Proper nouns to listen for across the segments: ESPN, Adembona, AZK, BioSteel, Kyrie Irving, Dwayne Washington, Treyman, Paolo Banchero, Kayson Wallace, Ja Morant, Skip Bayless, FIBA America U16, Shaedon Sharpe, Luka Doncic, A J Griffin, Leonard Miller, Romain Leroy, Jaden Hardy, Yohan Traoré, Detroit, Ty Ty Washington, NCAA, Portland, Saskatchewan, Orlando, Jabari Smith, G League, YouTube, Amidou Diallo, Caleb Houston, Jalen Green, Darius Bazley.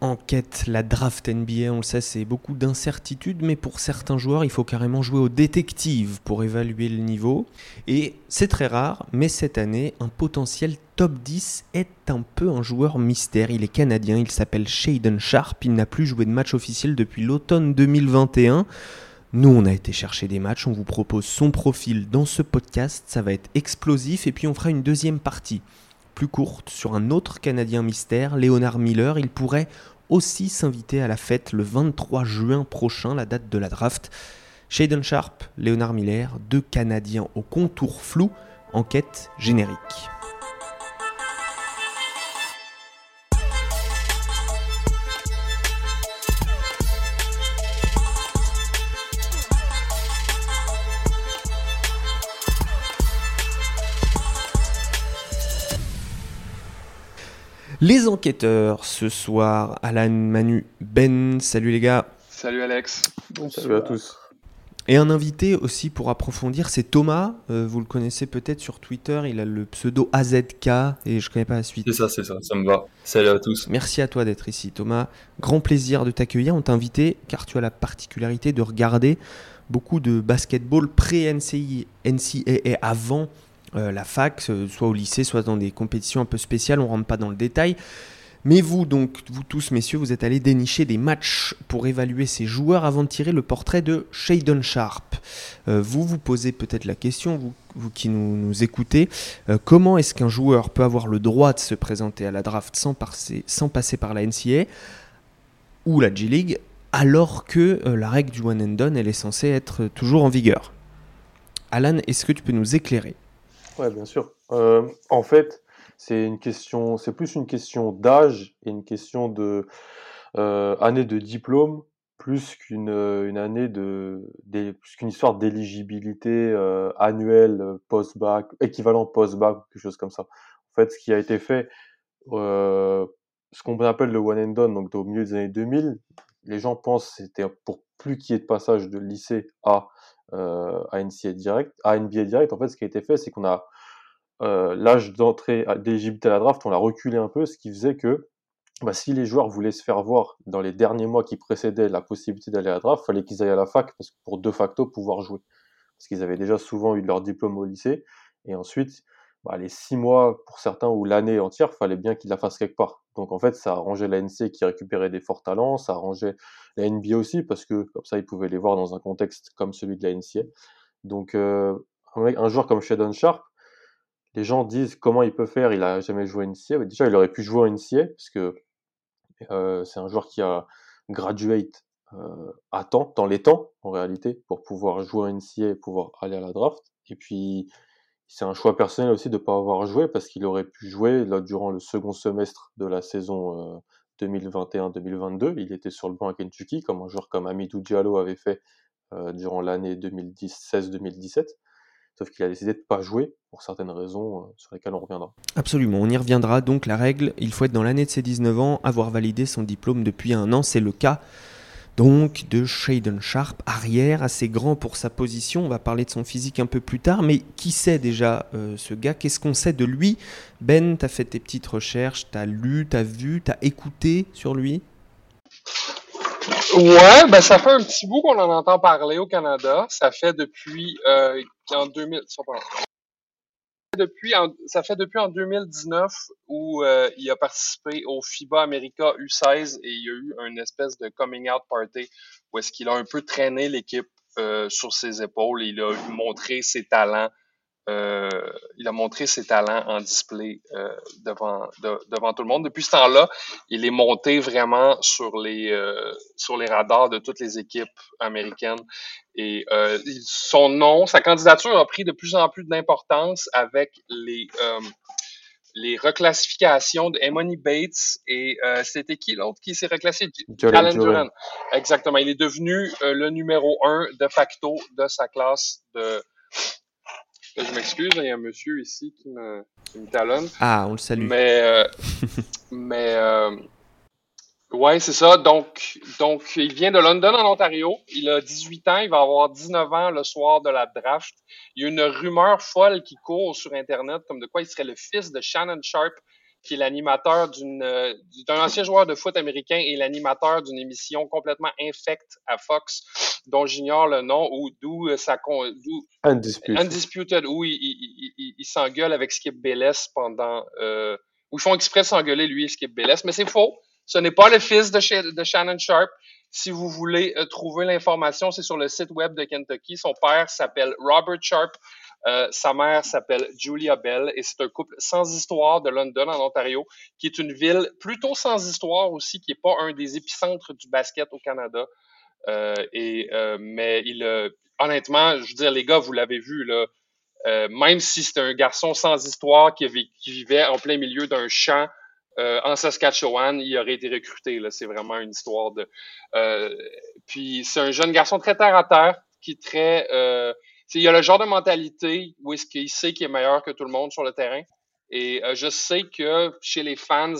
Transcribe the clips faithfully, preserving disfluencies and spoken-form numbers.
Enquête, la draft N B A, on le sait, c'est beaucoup d'incertitudes, mais pour certains joueurs, il faut carrément jouer au détective pour évaluer le niveau. Et c'est très rare, mais cette année, un potentiel top dix est un peu un joueur mystère. Il est canadien, il s'appelle Shaedon Sharpe, il n'a plus joué de match officiel depuis l'automne deux mille vingt et un. Nous, on a été chercher des matchs, on vous propose son profil dans ce podcast, ça va être explosif, et puis on fera une deuxième partie plus courte sur un autre Canadien mystère, Leonard Miller. Il pourrait aussi s'inviter à la fête le vingt-trois juin prochain, la date de la draft. Shaedon Sharpe, Leonard Miller, deux Canadiens aux contours flous, enquête générique. Les enquêteurs, ce soir, Alan, Manu, Ben, salut les gars. Salut Alex. Bonsoir. Salut à tous. Et un invité aussi pour approfondir, c'est Thomas, euh, vous le connaissez peut-être sur Twitter, il a le pseudo A Z K et je ne connais pas la suite. C'est ça, c'est ça, ça me va. Salut à tous. Merci à toi d'être ici Thomas, grand plaisir de t'accueillir, on t'a invité car tu as la particularité de regarder beaucoup de basketball pré-N C A A avant Euh, la fac, euh, soit au lycée, soit dans des compétitions un peu spéciales, on ne rentre pas dans le détail. Mais vous, donc, vous tous, messieurs, vous êtes allés dénicher des matchs pour évaluer ces joueurs avant de tirer le portrait de Shaedon Sharpe. Euh, vous vous posez peut-être la question, vous, vous qui nous, nous écoutez, euh, comment est-ce qu'un joueur peut avoir le droit de se présenter à la draft sans, par- sans passer par la N C A A ou la G League, alors que euh, la règle du one and done, elle est censée être toujours en vigueur. Alan, est-ce que tu peux nous éclairer ? Ouais, bien sûr. Euh, en fait, c'est une question, c'est plus une question d'âge et une question de euh, année de diplôme plus qu'une une année de, des, plus qu'une histoire d'éligibilité euh, annuelle post-bac, équivalent post-bac, quelque chose comme ça. En fait, ce qui a été fait, euh, ce qu'on appelle le one and done, donc au milieu des années deux mille, les gens pensent que c'était pour plus qu'il y ait de passage de lycée à Euh, à N C A A direct, à N B A direct. En fait, ce qui a été fait, c'est qu'on a euh, l'âge d'entrée d'éligibilité à la draft, on l'a reculé un peu, ce qui faisait que bah, si les joueurs voulaient se faire voir dans les derniers mois qui précédaient la possibilité d'aller à la draft, il fallait qu'ils aillent à la fac parce que pour de facto pouvoir jouer. Parce qu'ils avaient déjà souvent eu leur diplôme au lycée. Et ensuite, bah, les six mois pour certains ou l'année entière, il fallait bien qu'ils la fassent quelque part. Donc en fait, ça arrangeait la N C A A qui récupérait des forts talents, ça arrangeait la N B A aussi, parce que comme ça, ils pouvaient les voir dans un contexte comme celui de la N C A A. Donc euh, un joueur comme Shaedon Sharpe, les gens disent comment il peut faire, il n'a jamais joué à N C A A. Mais déjà, il aurait pu jouer à N C A A, parce que euh, c'est un joueur qui a graduate euh, à temps, dans les temps, en réalité, pour pouvoir jouer à N C A A et pouvoir aller à la draft. Et puis, c'est un choix personnel aussi de ne pas avoir joué parce qu'il aurait pu jouer là, durant le second semestre de la saison euh, deux mille vingt et un deux mille vingt-deux. Il était sur le banc à Kentucky, comme un joueur comme Amidou Diallo avait fait euh, durant l'année deux mille seize deux mille dix-sept. Sauf qu'il a décidé de ne pas jouer pour certaines raisons euh, sur lesquelles on reviendra. Absolument, on y reviendra. Donc la règle, il faut être dans l'année de ses dix-neuf ans, avoir validé son diplôme depuis un an. C'est le cas donc de Shaedon Sharpe, arrière, assez grand pour sa position. On va parler de son physique un peu plus tard, mais qui sait déjà euh, ce gars ? Qu'est-ce qu'on sait de lui ? Ben, t'as fait tes petites recherches, t'as lu, t'as vu, t'as écouté sur lui ? Ouais, ben ça fait un petit bout qu'on en entend parler au Canada. Ça fait depuis euh, en deux mille... Depuis en, ça fait depuis en deux mille dix-neuf où euh, il a participé au FIBA America U seize et il y a eu une espèce de coming out party où est-ce qu'il a un peu traîné l'équipe euh, sur ses épaules et il a montré ses talents, euh, il a montré ses talents en display euh, devant, de, devant tout le monde. Depuis ce temps-là, il est monté vraiment sur les, euh, sur les radars de toutes les équipes américaines. Et euh, son nom, sa candidature a pris de plus en plus d'importance avec les, euh, les reclassifications de Emoni Bates et euh, c'était qui l'autre qui s'est reclassé? Jalen Duren. Exactement. Il est devenu euh, le numéro un de facto de sa classe de... Je m'excuse, il y a un monsieur ici qui me, qui me talonne. Ah, on le salue. Mais... Euh, mais euh... Ouais, c'est ça. Donc, donc, il vient de London, en Ontario. Il a dix-huit ans. Il va avoir dix-neuf ans le soir de la draft. Il y a une rumeur folle qui court sur Internet comme de quoi il serait le fils de Shannon Sharpe, qui est l'animateur d'une euh, d'un ancien joueur de foot américain et l'animateur d'une émission complètement infecte à Fox, dont j'ignore le nom, ou d'où euh, ça d'où, Undisputed. Undisputed, où il, il, il, il s'engueule avec Skip Bayless pendant... Euh, où ils font exprès s'engueuler, lui et Skip Bayless, mais c'est faux. Ce n'est pas le fils de, Sh- de Shannon Sharpe. Si vous voulez euh, trouver l'information, c'est sur le site web de Kentucky. Son père s'appelle Robert Sharp. Euh, sa mère s'appelle Julia Bell et c'est un couple sans histoire de London, en Ontario, qui est une ville plutôt sans histoire aussi, qui n'est pas un des épicentres du basket au Canada. Euh, et, euh, mais il, euh, honnêtement, je veux dire, les gars, vous l'avez vu, là, euh, même si c'est un garçon sans histoire qui, avait, qui vivait en plein milieu d'un champ euh, en Saskatchewan, il aurait été recruté. Là, c'est vraiment une histoire de... Euh, puis c'est un jeune garçon très terre-à-terre, qui est très... Euh, Il y a le genre de mentalité où est-ce qu'il sait qu'il est meilleur que tout le monde sur le terrain. Et euh, je sais que chez les fans,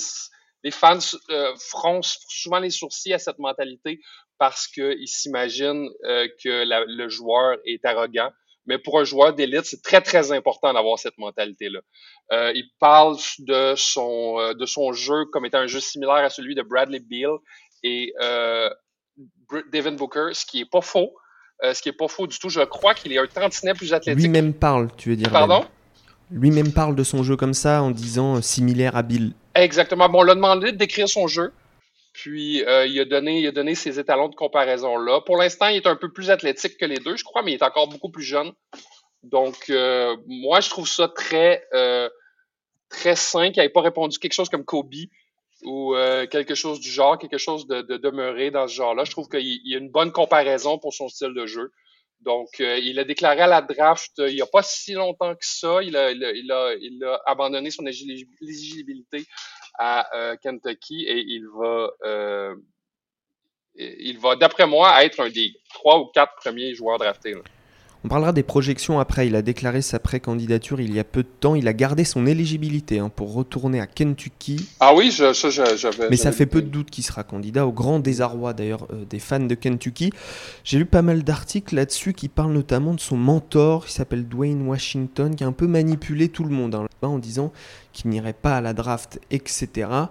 les fans euh, froncent souvent les sourcils à cette mentalité parce qu'ils s'imaginent euh, que la, le joueur est arrogant. Mais pour un joueur d'élite, c'est très, très important d'avoir cette mentalité-là. Euh, il parle de son, euh, de son jeu comme étant un jeu similaire à celui de Bradley Beal et euh, Devin Booker, ce qui n'est pas faux. Euh, ce qui n'est pas faux du tout. Je crois qu'il est un tantinet plus athlétique. Lui-même parle, tu veux dire. Pardon? Ben, lui-même parle de son jeu comme ça en disant euh, similaire à Bill. Exactement. Bon, on l'a demandé de décrire son jeu, puis euh, il, a donné, il a donné ses étalons de comparaison-là. Pour l'instant, il est un peu plus athlétique que les deux, je crois, mais il est encore beaucoup plus jeune. Donc, euh, moi, je trouve ça très, euh, très sain qu'il n'ait pas répondu quelque chose comme Kobe ou euh, quelque chose du genre, quelque chose de, de demeurer dans ce genre-là. Je trouve qu'il y a une bonne comparaison pour son style de jeu. Donc, euh, il a déclaré à la draft, euh, il n'y a pas si longtemps que ça, il a, il a, il a, il a abandonné son éligibilité à euh, Kentucky et il va, euh, il va, d'après moi, être un des trois ou quatre premiers joueurs draftés. Là. On parlera des projections après. Il a déclaré sa pré-candidature il y a peu de temps. Il a gardé son éligibilité hein, pour retourner à Kentucky. Ah oui, je, je, je, j'avais... Mais ça fait peu de doute qu'il sera candidat, au grand désarroi d'ailleurs euh, des fans de Kentucky. J'ai lu pas mal d'articles là-dessus qui parlent notamment de son mentor, qui s'appelle Dwayne Washington, qui a un peu manipulé tout le monde hein, en disant qu'il n'irait pas à la draft, et cetera.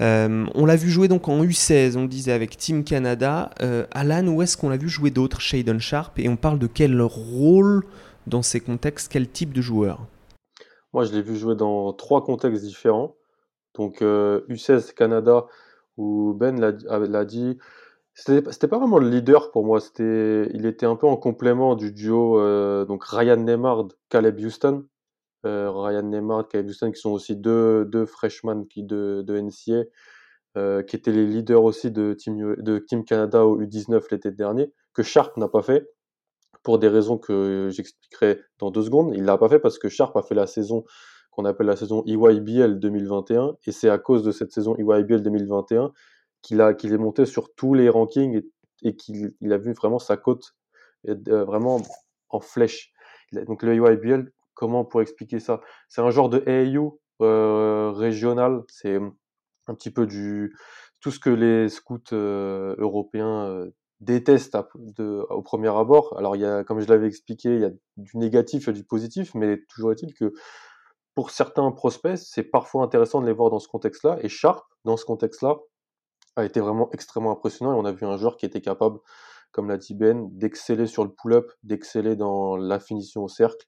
Euh, on l'a vu jouer donc en U seize, on le disait, avec Team Canada. Euh, Alan, où est-ce qu'on l'a vu jouer d'autres, Shaedon Sharpe, et on parle de quel rôle dans ces contextes, quel type de joueur? Moi, je l'ai vu jouer dans trois contextes différents. Donc, euh, U seize Canada, où Ben l'a, l'a dit, c'était, c'était pas vraiment le leader pour moi. C'était, il était un peu en complément du duo euh, donc Ryan Neymar, Caleb Houston. Euh, Ryan Neymar, Caleb Houston, qui sont aussi deux, deux freshmen qui, de, de N C A A, euh, qui étaient les leaders aussi de Team, de Team Canada au U dix-neuf l'été dernier, que Sharp n'a pas fait. Pour des raisons que j'expliquerai dans deux secondes. Il ne l'a pas fait parce que Sharp a fait la saison qu'on appelle la saison E Y B L deux mille vingt et un, et c'est à cause de cette saison E Y B L deux mille vingt et un qu'il, a, qu'il est monté sur tous les rankings et, et qu'il il a vu vraiment sa cote euh, vraiment en flèche. Donc le E Y B L, comment pour expliquer ça? C'est un genre de A A U euh, régional, c'est un petit peu du tout ce que les scouts euh, européens euh, détestent à, de, au premier abord. Alors, il y a, comme je l'avais expliqué, il y a du négatif, il y a du positif, mais toujours est-il que pour certains prospects, c'est parfois intéressant de les voir dans ce contexte-là. Et Sharp, dans ce contexte-là, a été vraiment extrêmement impressionnant. Et on a vu un joueur qui était capable, comme l'a dit Ben, d'exceller sur le pull-up, d'exceller dans la finition au cercle.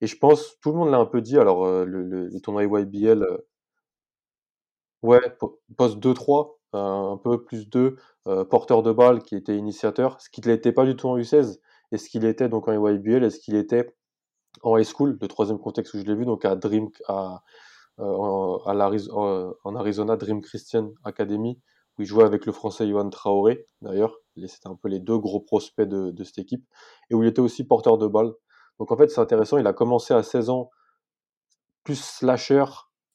Et je pense, tout le monde l'a un peu dit, alors euh, le, le, le tournoi E Y B L, euh, ouais, poste deux trois, euh, un peu plus deux, Euh, porteur de balle qui était initiateur, ce qu'il n'était pas du tout en U seize, et ce qu'il était donc en E Y B L, et ce qu'il était en high school, le troisième contexte où je l'ai vu, donc à Dream, à, euh, à euh, en Arizona, Dream Christian Academy, où il jouait avec le Français Yohan Traoré, d'ailleurs, c'était un peu les deux gros prospects de, de cette équipe, et où il était aussi porteur de balle. Donc en fait, c'est intéressant, il a commencé à seize ans, plus slasher,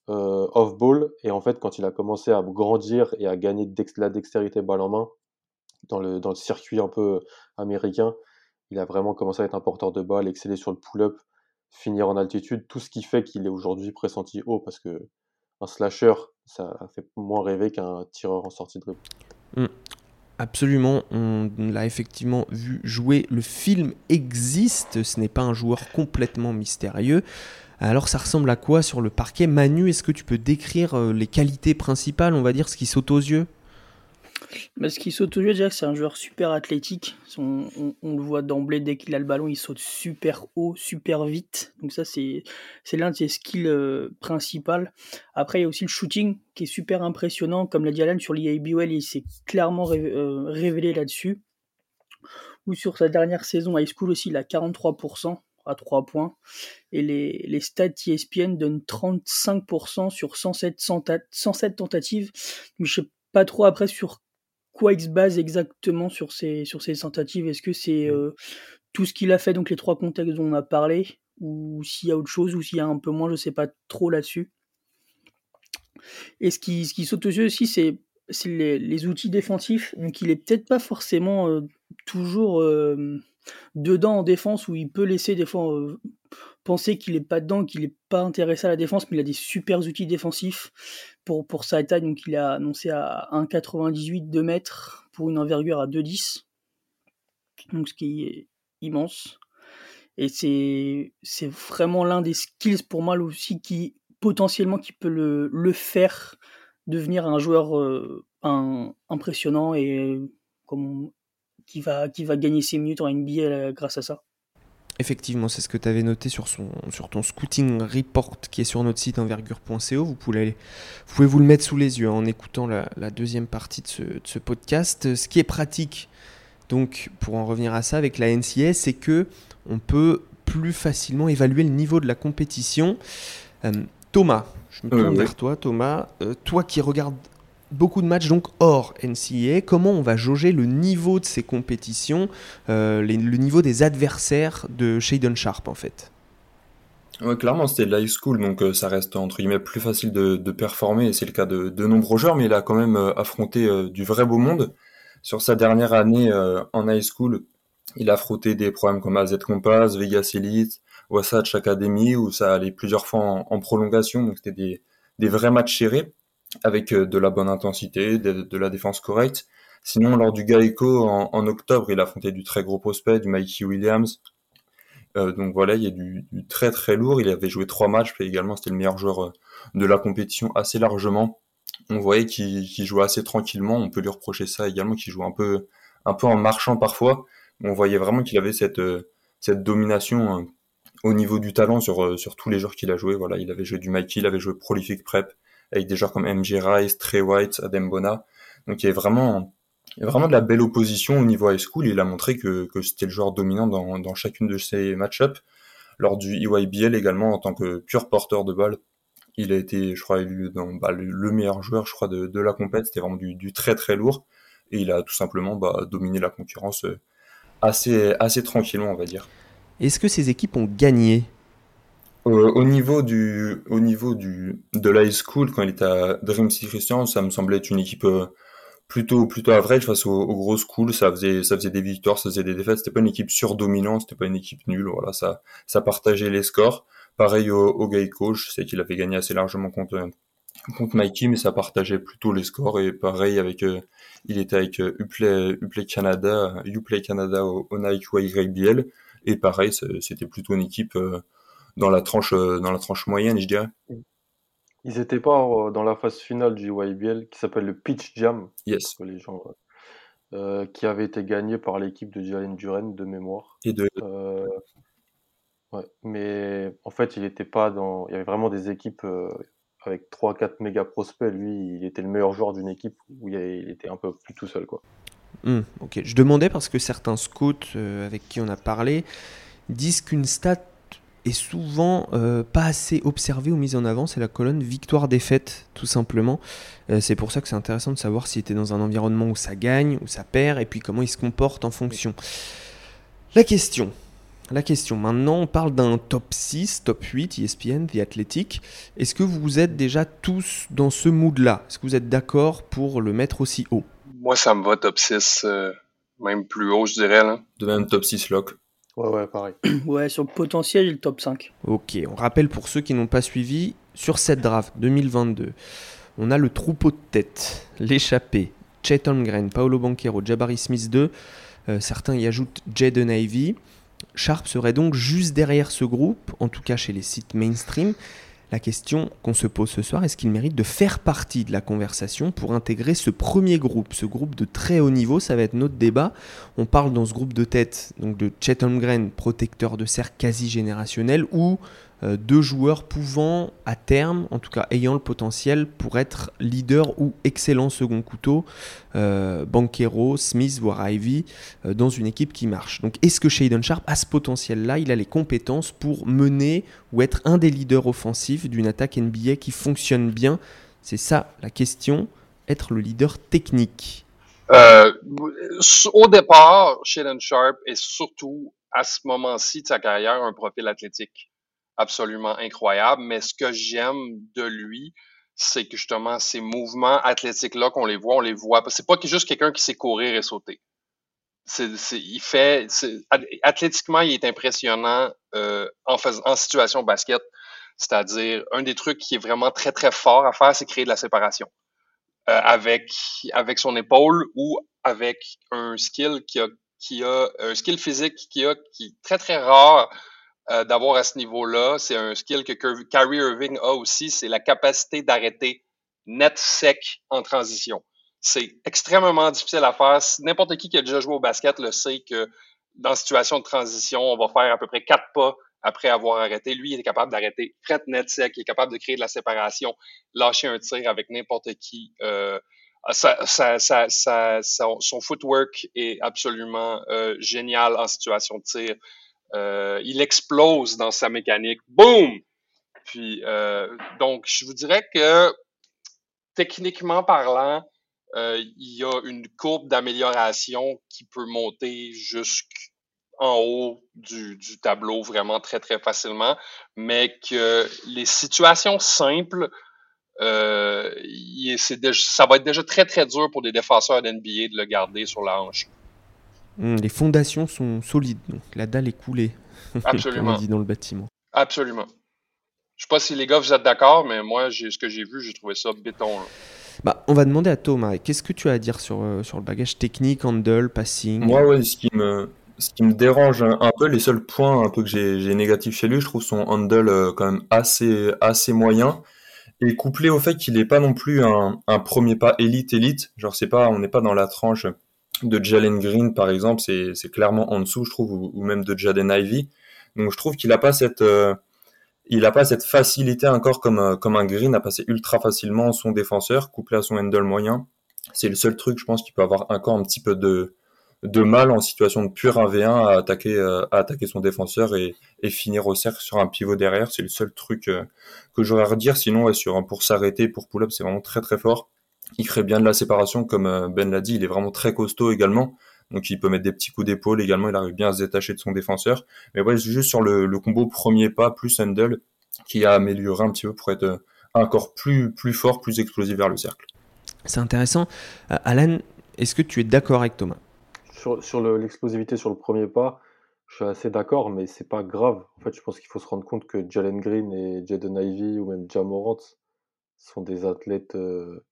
Euh, off-ball, et en fait quand il a commencé à grandir et à gagner de dex- la dextérité balle en main dans le, dans le circuit un peu américain, il a vraiment commencé à être un porteur de balle, exceller sur le pull-up, finir en altitude, tout ce qui fait qu'il est aujourd'hui pressenti haut, parce que un slasher, ça fait moins rêver qu'un tireur en sortie de dribble. Mmh. Absolument, on l'a effectivement vu jouer, le film existe, ce n'est pas un joueur complètement mystérieux. Alors ça ressemble à quoi sur le parquet? Manu, est-ce que tu peux décrire les qualités principales, on va dire, ce qui saute aux yeux? Bah, ce qui saute aux yeux, déjà, c'est un joueur super athlétique. On, on, on le voit d'emblée, dès qu'il a le ballon, il saute super haut, super vite. Donc ça, c'est, c'est l'un de ses skills euh, principales. Après, il y a aussi le shooting qui est super impressionnant. Comme l'a dit Alan, sur l'E Y B L, il s'est clairement ré, euh, révélé là-dessus. Ou sur sa dernière saison, high school aussi, il a quarante-trois pour cent à trois points. Et les, les stats E S P N donnent trente-cinq pour cent sur cent sept, cent sept tentatives. Mais je ne sais pas trop après sur quoi il se base exactement sur ces sur ces tentatives. Est-ce que c'est euh, tout ce qu'il a fait, donc les trois contextes dont on a parlé, ou s'il y a autre chose, ou s'il y a un peu moins, je sais pas trop là-dessus. Et ce qui, ce qui saute aux yeux aussi, c'est, c'est les, les outils défensifs. Donc il est peut-être pas forcément euh, toujours euh, dedans en défense, où il peut laisser des fois euh, penser qu'il est pas dedans, qu'il est pas intéressé à la défense, mais il a des super outils défensifs pour, pour sa taille. Donc il a annoncé à un mètre quatre-vingt-dix-huit, deux mètres, pour une envergure à deux mètres dix, donc ce qui est immense. Et c'est, c'est vraiment l'un des skills pour moi aussi qui potentiellement qui peut le, le faire devenir un joueur euh, un, impressionnant et comme on, qui, va, qui va gagner ses minutes en N B A là, grâce à ça. Effectivement, c'est ce que tu avais noté sur, son, sur ton scouting report qui est sur notre site envergure point co. Vous pouvez, aller, vous pouvez vous le mettre sous les yeux hein, en écoutant la, la deuxième partie de ce, de ce podcast. Ce qui est pratique, donc pour en revenir à ça avec la N C A A, c'est que on peut plus facilement évaluer le niveau de la compétition. Euh, Thomas, je me tourne euh, vers oui. toi, Thomas. Euh, toi qui regardes beaucoup de matchs donc hors N C A A, comment on va jauger le niveau de ces compétitions, euh, les, le niveau des adversaires de Shaedon Sharpe en fait? Ouais, clairement c'est de l'high school, donc euh, ça reste entre guillemets plus facile de, de performer, et c'est le cas de, de nombreux joueurs, mais il a quand même euh, affronté euh, du vrai beau monde. Sur sa dernière année euh, en high school, il a affronté des programmes comme A Z Compass, Vegas Elite, Wasatch Academy, où ça allait plusieurs fois en, en prolongation, donc c'était des, des vrais matchs serrés, avec de la bonne intensité, de, de la défense correcte. Sinon, lors du Gaïko en, en octobre, il affrontait du très gros prospect, du Mikey Williams. Euh, donc voilà, il y a du, du très très lourd. Il avait joué trois matchs, et également c'était le meilleur joueur de la compétition assez largement. On voyait qu'il, qu'il jouait assez tranquillement. On peut lui reprocher ça également, qu'il jouait un peu, un peu en marchant parfois. On voyait vraiment qu'il avait cette, cette domination au niveau du talent sur, sur tous les joueurs qu'il a joué. Voilà, il avait joué du Mikey, il avait joué prolifique prep, avec des joueurs comme M J Rice, Trey White, Adembona. Donc il y a vraiment, il y a vraiment de la belle opposition au niveau high school. Il a montré que, que c'était le joueur dominant dans, dans chacune de ses match-ups. Lors du E Y B L également, en tant que pur porteur de balle, il a été, je crois, élu dans, bah, le meilleur joueur, je crois, de, de la compète. C'était vraiment du, du très très lourd. Et il a tout simplement bah, dominé la concurrence assez, assez tranquillement, on va dire. Est-ce que ces équipes ont gagné ? Au niveau du, au niveau du, de l'high school, quand il était à Dream City Christian, ça me semblait être une équipe plutôt, plutôt average face aux, aux grosses schools. Ça faisait, ça faisait des victoires, ça faisait des défaites. C'était pas une équipe surdominante, c'était pas une équipe nulle. Voilà, ça, ça partageait les scores. Pareil au, au Geico, je sais qu'il avait gagné assez largement contre, contre Mikey, mais ça partageait plutôt les scores. Et pareil avec, euh, il était avec euh, Uplay, Uplay Canada, Uplay Canada au, au Nike Y B L. Et pareil, c'était plutôt une équipe, euh, dans la tranche euh, dans la tranche moyenne, je dirais. Ils n'étaient pas euh, dans la phase finale du Y B L qui s'appelle le Pitch Jam. Yes. Les gens euh, qui avait été gagné par l'équipe de Jalen Duren de mémoire. Et de euh, ouais, mais en fait, il était pas dans il y avait vraiment des équipes euh, avec trois quatre méga prospects. Lui, il était le meilleur joueur d'une équipe où il, avait, il était un peu plus tout seul quoi. Mmh, OK, je demandais parce que certains scouts euh, avec qui on a parlé disent qu'une stat est souvent euh, pas assez observé ou mise en avant, c'est la colonne victoire-défaite, tout simplement. Euh, c'est pour ça que c'est intéressant de savoir s'il était dans un environnement où ça gagne, où ça perd, et puis comment il se comporte en fonction. La question, la question. Maintenant, on parle d'un top six, top huit, E S P N, The Athletic. Est-ce que vous êtes déjà tous dans ce mood-là? Est-ce que vous êtes d'accord pour le mettre aussi haut? Moi, ça me va top six, euh, même plus haut, je dirais. Là. De même top six lock. Ouais, ouais, pareil. Ouais, sur le potentiel, le top cinq. Ok, on rappelle pour ceux qui n'ont pas suivi, sur cette draft deux mille vingt-deux, on a le troupeau de tête, l'échappé, Chet Holmgren, Paolo Banchero, Jabari Smith deux, euh, certains y ajoutent Jaden Ivey. Sharpe serait donc juste derrière ce groupe, en tout cas chez les sites mainstream. La question qu'on se pose ce soir, est-ce qu'il mérite de faire partie de la conversation pour intégrer ce premier groupe, ce groupe de très haut niveau? Ça va être notre débat. On parle dans ce groupe de tête donc de Chet Holmgren, protecteur de cercle quasi générationnel, ou euh, deux joueurs pouvant, à terme, en tout cas ayant le potentiel pour être leader ou excellent second couteau, euh, Banchero, Smith, voire Ivy, euh, dans une équipe qui marche. Donc est-ce que Shaedon Sharpe a ce potentiel-là? Il a les compétences pour mener ou être un des leaders offensifs d'une attaque N B A qui fonctionne bien? C'est ça la question, être le leader technique. Euh, au départ, Shaedon Sharpe est surtout à ce moment-ci de sa carrière un profil athlétique absolument incroyable, mais ce que j'aime de lui, c'est que justement ces mouvements athlétiques-là qu'on les voit, on les voit. C'est pas juste quelqu'un qui sait courir et sauter. C'est, c'est, il fait, c'est, athlétiquement, il est impressionnant euh, en, fais, en situation basket. C'est-à-dire, un des trucs qui est vraiment très, très fort à faire, c'est créer de la séparation euh, avec avec son épaule ou avec un skill qui a qui a un skill physique qui a qui est très, très rare euh, d'avoir à ce niveau-là. C'est un skill que Kyrie Irving a aussi, c'est la capacité d'arrêter net sec en transition. C'est extrêmement difficile à faire. N'importe qui qui a déjà joué au basket le sait que dans situation de transition, on va faire à peu près quatre pas après avoir arrêté. Lui, il est capable d'arrêter fret, net, sec, il est capable de créer de la séparation, lâcher un tir avec n'importe qui. Euh, ça, ça, ça, ça, son, son footwork est absolument euh, génial en situation de tir. Euh, il explose dans sa mécanique. Boum! Puis, euh, donc, je vous dirais que, techniquement parlant, euh, il y a une courbe d'amélioration qui peut monter jusqu'à en haut du, du tableau vraiment très, très facilement, mais que les situations simples, euh, il est, c'est déjà, ça va être déjà très, très dur pour des défenseurs d'N B A de le garder sur la hanche. Mmh, les fondations sont solides, donc la dalle est coulée, comme on dit dans le bâtiment. Absolument. Je ne sais pas si les gars, vous êtes d'accord, mais moi, j'ai, ce que j'ai vu, j'ai trouvé ça béton, là. Bah, on va demander à Thomas, qu'est-ce que tu as à dire sur, euh, sur le bagage technique, handle, passing? Moi, ouais, ouais, ce qui me... Ce qui me dérange un peu, les seuls points un peu que j'ai, j'ai négatifs chez lui, je trouve son handle euh, quand même assez, assez moyen, et couplé au fait qu'il n'est pas non plus un, un premier pas élite-élite, genre c'est pas, on n'est pas dans la tranche de Jalen Green par exemple, c'est, c'est clairement en dessous je trouve, ou, ou même de Jaden Ivey, donc je trouve qu'il n'a pas cette, euh, il a pas cette facilité encore comme, comme un Green à passer ultra facilement son défenseur, couplé à son handle moyen, c'est le seul truc je pense qu'il peut avoir encore un petit peu de... de mal en situation de pur un v un à attaquer, euh, à attaquer son défenseur et, et finir au cercle sur un pivot derrière. C'est le seul truc euh, que j'aurais à redire. Sinon, ouais, sur, pour s'arrêter, pour pull-up, c'est vraiment très très fort. Il crée bien de la séparation, comme euh, Ben l'a dit. Il est vraiment très costaud également. Donc, il peut mettre des petits coups d'épaule également. Il arrive bien à se détacher de son défenseur. Mais ouais, juste sur le, le combo premier pas plus handle, qui a amélioré un petit peu pour être euh, encore plus, plus fort, plus explosif vers le cercle. C'est intéressant. Euh, Alan, est-ce que tu es d'accord avec Thomas ? Sur, sur le, l'explosivité sur le premier pas, je suis assez d'accord, mais c'est pas grave. En fait, je pense qu'il faut se rendre compte que Jalen Green et Jaden Ivey ou même Ja Morant sont des athlètes euh,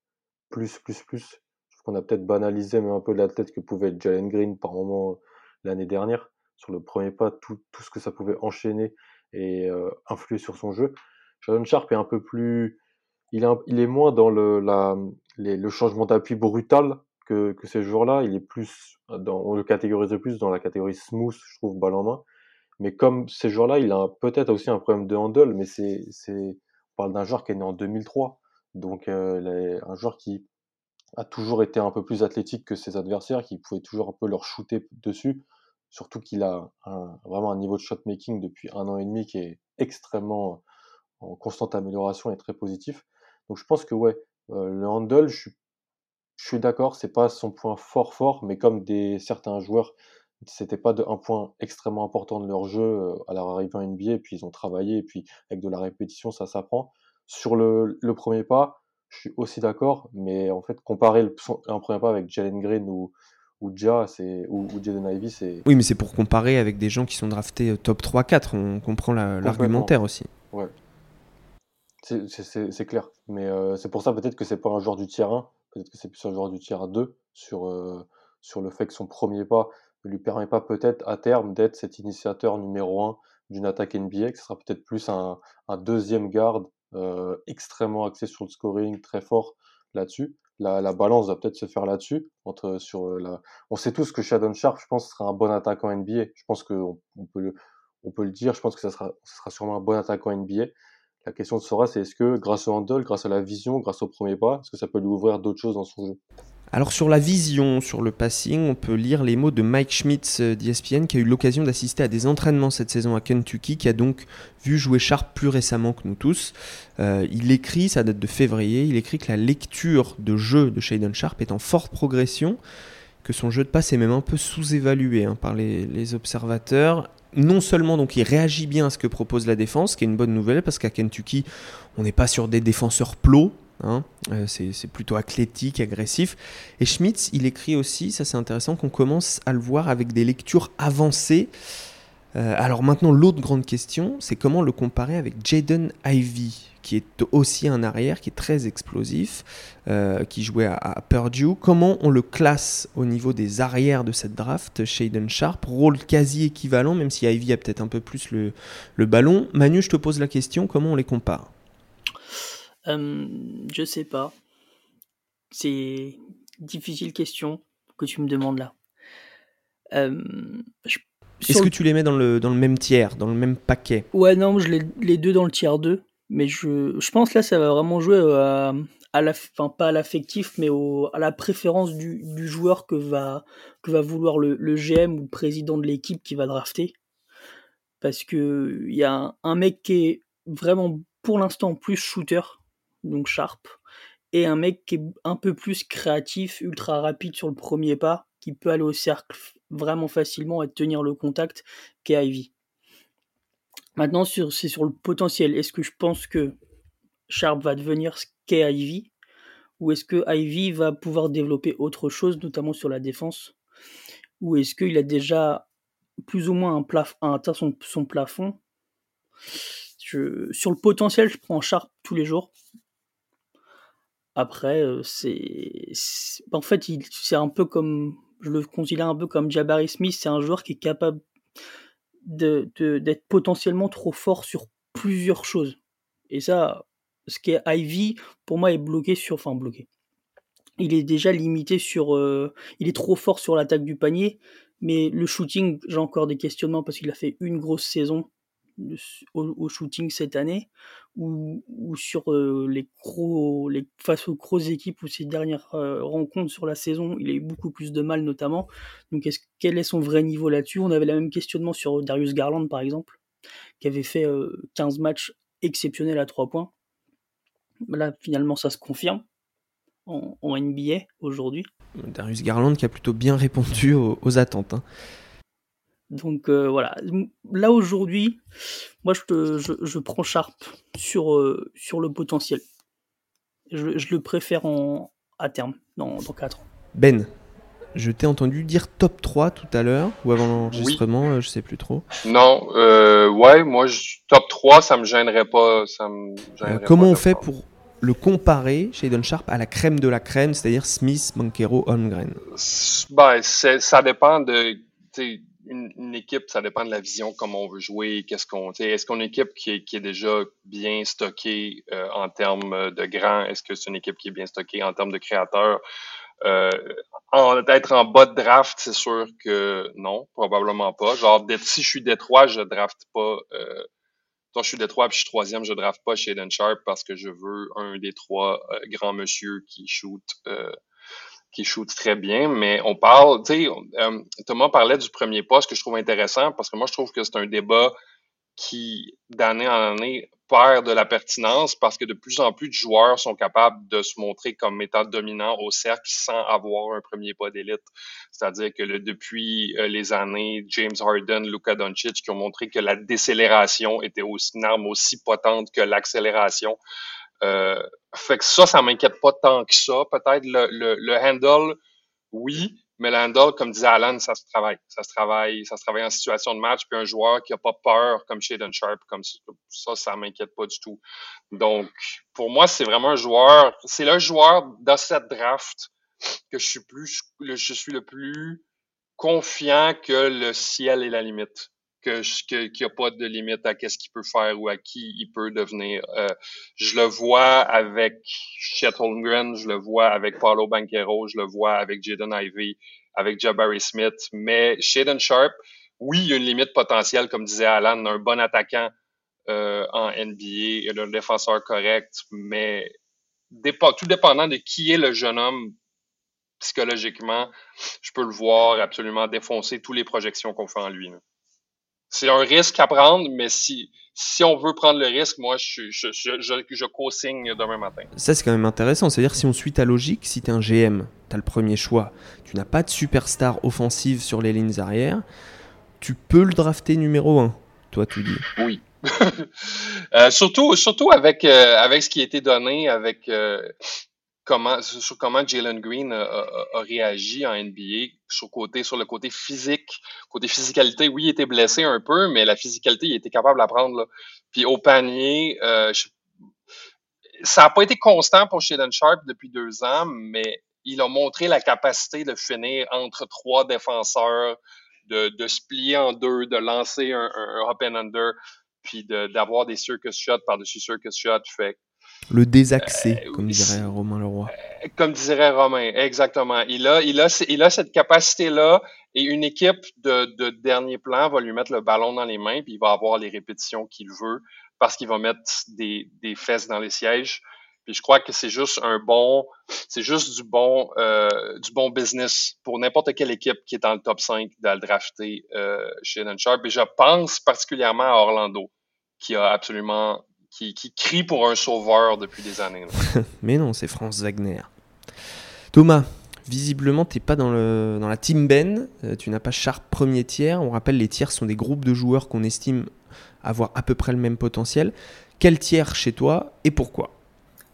plus, plus, plus. Je trouve qu'on a peut-être banalisé même un peu l'athlète que pouvait être Jalen Green par moment l'année dernière. Sur le premier pas, tout, tout ce que ça pouvait enchaîner et euh, influer sur son jeu. Shaedon Sharpe est un peu plus... Il est, un, il est moins dans le, la, les, le changement d'appui brutal Que, que ces joueurs-là, il est plus dans, on le catégorise de plus dans la catégorie smooth, je trouve, balle en main. Mais comme ces joueurs-là, il a peut-être aussi un problème de handle, mais c'est, c'est, on parle d'un joueur qui est né en deux mille trois, donc euh, les, un joueur qui a toujours été un peu plus athlétique que ses adversaires, qui pouvait toujours un peu leur shooter dessus, surtout qu'il a un, vraiment un niveau de shot-making depuis un an et demi qui est extrêmement en constante amélioration et très positif. Donc je pense que ouais, euh, le handle, je suis Je suis d'accord, c'est pas son point fort fort, mais comme des certains joueurs, c'était pas de, un point extrêmement important de leur jeu à leur arrivée en N B A, puis ils ont travaillé, et puis avec de la répétition, ça s'apprend. Sur le, le premier pas, je suis aussi d'accord, mais en fait, comparer le, son, un premier pas avec Jalen Green ou, ou Ja, c'est, ou, ou Jaden Ivey, c'est... Oui, mais c'est pour comparer avec des gens qui sont draftés top trois quatre, on comprend la, l'argumentaire aussi. Ouais, c'est, c'est, c'est, c'est clair, mais euh, c'est pour ça peut-être que c'est pas un joueur du tier un, peut-être que c'est plus un joueur du tiers deux sur, euh, sur le fait que son premier pas ne lui permet pas peut-être à terme d'être cet initiateur numéro un d'une attaque N B A, que ce sera peut-être plus un, un deuxième garde euh, extrêmement axé sur le scoring, très fort là-dessus. La, la balance va peut-être se faire là-dessus. Entre, sur la... On sait tous que Shaedon Sharpe, je pense, sera un bon attaquant N B A. Je pense qu'on on peut, le, on peut le dire, je pense que ça sera, ça sera sûrement un bon attaquant N B A. La question sera, c'est est-ce que grâce au handle, grâce à la vision, grâce au premier pas, est-ce que ça peut lui ouvrir d'autres choses dans son jeu ? Alors sur la vision, sur le passing, on peut lire les mots de Mike Schmitz d'E S P N qui a eu l'occasion d'assister à des entraînements cette saison à Kentucky, qui a donc vu jouer Sharpe plus récemment que nous tous. Euh, il écrit, ça date de février, il écrit que la lecture de jeu de Shaedon Sharpe est en forte progression, que son jeu de passe est même un peu sous-évalué hein, par les, les observateurs. Non seulement donc il réagit bien à ce que propose la défense, ce qui est une bonne nouvelle parce qu'à Kentucky, on n'est pas sur des défenseurs plots, hein, euh, c'est, c'est plutôt athlétique, agressif. Et Schmitz, il écrit aussi, ça c'est intéressant, qu'on commence à le voir avec des lectures avancées. Euh, alors maintenant, l'autre grande question, c'est comment le comparer avec Jaden Ivey, qui est aussi un arrière, qui est très explosif, euh, qui jouait à, à Purdue. Comment on le classe au niveau des arrières de cette draft, Shaedon Sharpe, rôle quasi équivalent, même si Ivey a peut-être un peu plus le, le ballon. Manu, je te pose la question, comment on les compare ? euh, Je sais pas. C'est difficile question que tu me demandes là. Euh, je... Est-ce que tu les mets dans le, dans le même tiers, dans le même paquet ? Ouais, non, je les, les deux dans le tiers deux. Mais je, je pense là, ça va vraiment jouer à, à la, enfin pas à l'affectif, mais au, à la préférence du, du joueur que va, que va vouloir le, le G M ou le président de l'équipe qui va drafter. Parce que il y a un, un mec qui est vraiment pour l'instant plus shooter, donc Sharpe, et un mec qui est un peu plus créatif, ultra rapide sur le premier pas, qui peut aller au cercle vraiment facilement et tenir le contact, qui est Ivey. Maintenant, sur, c'est sur le potentiel. Est-ce que je pense que Sharpe va devenir ce qu'est Ivey, ou est-ce que Ivey va pouvoir développer autre chose, notamment sur la défense, ou est-ce qu'il a déjà plus ou moins un plaf- un, atteint son, son plafond ? je, Sur le potentiel, je prends Sharpe tous les jours. Après, c'est, c'est en fait, il, c'est un peu comme, je le considère un peu comme Jabari Smith. C'est un joueur qui est capable De, de, d'être potentiellement trop fort sur plusieurs choses. Et ça, ce qui est Ivey, pour moi, est bloqué sur... Enfin, bloqué. Il est déjà limité sur... Euh, il est trop fort sur l'attaque du panier, mais le shooting, j'ai encore des questionnements parce qu'il a fait une grosse saison de, au, au shooting cette année, ou, ou sur euh, les gros... Les, face aux grosses équipes ou ses dernières euh, rencontres sur la saison, il a eu beaucoup plus de mal, notamment. Donc, est-ce quel est son vrai niveau là-dessus ? On avait le même questionnement sur Darius Garland, par exemple, qui avait fait euh, quinze matchs exceptionnels à trois points. Là, finalement, ça se confirme en, en N B A aujourd'hui. Darius Garland qui a plutôt bien répondu aux, aux attentes. Hein. Donc, euh, voilà. Là, aujourd'hui, moi, je, te, je, je prends Sharpe sur, euh, sur le potentiel. Je, je le préfère en, à terme, dans, dans quatre ans. Ben, je t'ai entendu dire top trois tout à l'heure, ou avant l'enregistrement, oui. euh, je sais plus trop. Non, euh, ouais, moi, je, top trois, ça me gênerait pas. Ça me gênerait euh, comment pas on fait trois. Pour le comparer, Shaedon Sharpe, à la crème de la crème, c'est-à-dire Smith, Banchero, Holmgren ? Ben, c'est, ça dépend de... Une, une équipe, ça dépend de la vision, comment on veut jouer, qu'est-ce qu'on, est-ce qu'on est une équipe qui est, qui est déjà bien stockée euh, en termes de grands, est-ce que c'est une équipe qui est bien stockée en termes de créateurs? Euh, en, être en bas de draft, c'est sûr que non, probablement pas. Genre, si je suis Détroit, je drafte pas. Euh, quand je suis Détroit et je suis troisième, je drafte pas Shaedon Sharpe parce que je veux un des trois euh, grands monsieur qui shoot. Euh, qui shoot très bien, mais on parle, tu sais, euh, Thomas parlait du premier pas, ce que je trouve intéressant, parce que moi, je trouve que c'est un débat qui, d'année en année, perd de la pertinence, parce que de plus en plus de joueurs sont capables de se montrer comme étant dominants au cercle sans avoir un premier pas d'élite. C'est-à-dire que le, depuis euh, les années, James Harden, Luka Doncic, qui ont montré que la décélération était aussi, une arme aussi potente que l'accélération. Euh, fait que ça, ça m'inquiète pas tant que ça. Peut-être le, le, le handle, oui, mais le handle, comme disait Alan, ça se travaille. Ça se travaille, ça se travaille en situation de match, puis un joueur qui a pas peur comme Shaedon Sharpe, comme ça, ça m'inquiète pas du tout. Donc, pour moi, c'est vraiment un joueur, c'est le joueur dans cette draft que je suis plus, je suis le plus confiant que le ciel est la limite, que, que, qu'il n'y a pas de limite à qu'est-ce qu'il peut faire ou à qui il peut devenir. Euh, je le vois avec Chet Holmgren, je le vois avec Paolo Banchero, je le vois avec Jaden Ivey, avec Jabari Smith, mais Shaedon Sharpe, oui, il y a une limite potentielle, comme disait Alan, un bon attaquant euh, en N B A, un défenseur correct, mais dépa- tout dépendant de qui est le jeune homme psychologiquement, je peux le voir absolument défoncer toutes les projections qu'on fait en lui. Là. C'est un risque à prendre, mais si, si on veut prendre le risque, moi, je, je, je, je, je co-signe demain matin. Ça, c'est quand même intéressant. C'est-à-dire, si on suit ta logique, si t'es un G M, t'as le premier choix, tu n'as pas de superstar offensive sur les lignes arrière, tu peux le drafter numéro un, toi, tu dis. Oui. euh, surtout, surtout avec, euh, avec ce qui a été donné, avec... Euh, Comment, sur comment Jalen Green a, a, a réagi en N B A sur, côté, sur le côté physique. Côté physicalité, oui, il était blessé un peu, mais la physicalité, il était capable de la prendre. Là. Puis au panier, euh, je... ça n'a pas été constant pour Shaedon Sharpe depuis deux ans, mais il a montré la capacité de finir entre trois défenseurs, de, de se plier en deux, de lancer un, un up and under, puis de, d'avoir des circus shots par-dessus circus shots. Fait le désaxé, euh, comme dirait Romain Leroy. Euh, comme dirait Romain, exactement. Il a, il a, il a cette capacité-là et une équipe de, de dernier plan va lui mettre le ballon dans les mains puis il va avoir les répétitions qu'il veut parce qu'il va mettre des, des fesses dans les sièges. Puis je crois que c'est juste un bon, c'est juste du bon, euh, du bon business pour n'importe quelle équipe qui est dans le top cinq d'aller drafter euh, Shaedon Sharpe. Et je pense particulièrement à Orlando qui a absolument... Qui, qui crie pour un sauveur depuis des années. Mais non, c'est Franz Wagner. Thomas, visiblement, tu n'es pas dans, le, dans la team Ben. Euh, tu n'as pas Sharpe premier tiers. On rappelle, les tiers sont des groupes de joueurs qu'on estime avoir à peu près le même potentiel. Quel tiers chez toi et pourquoi?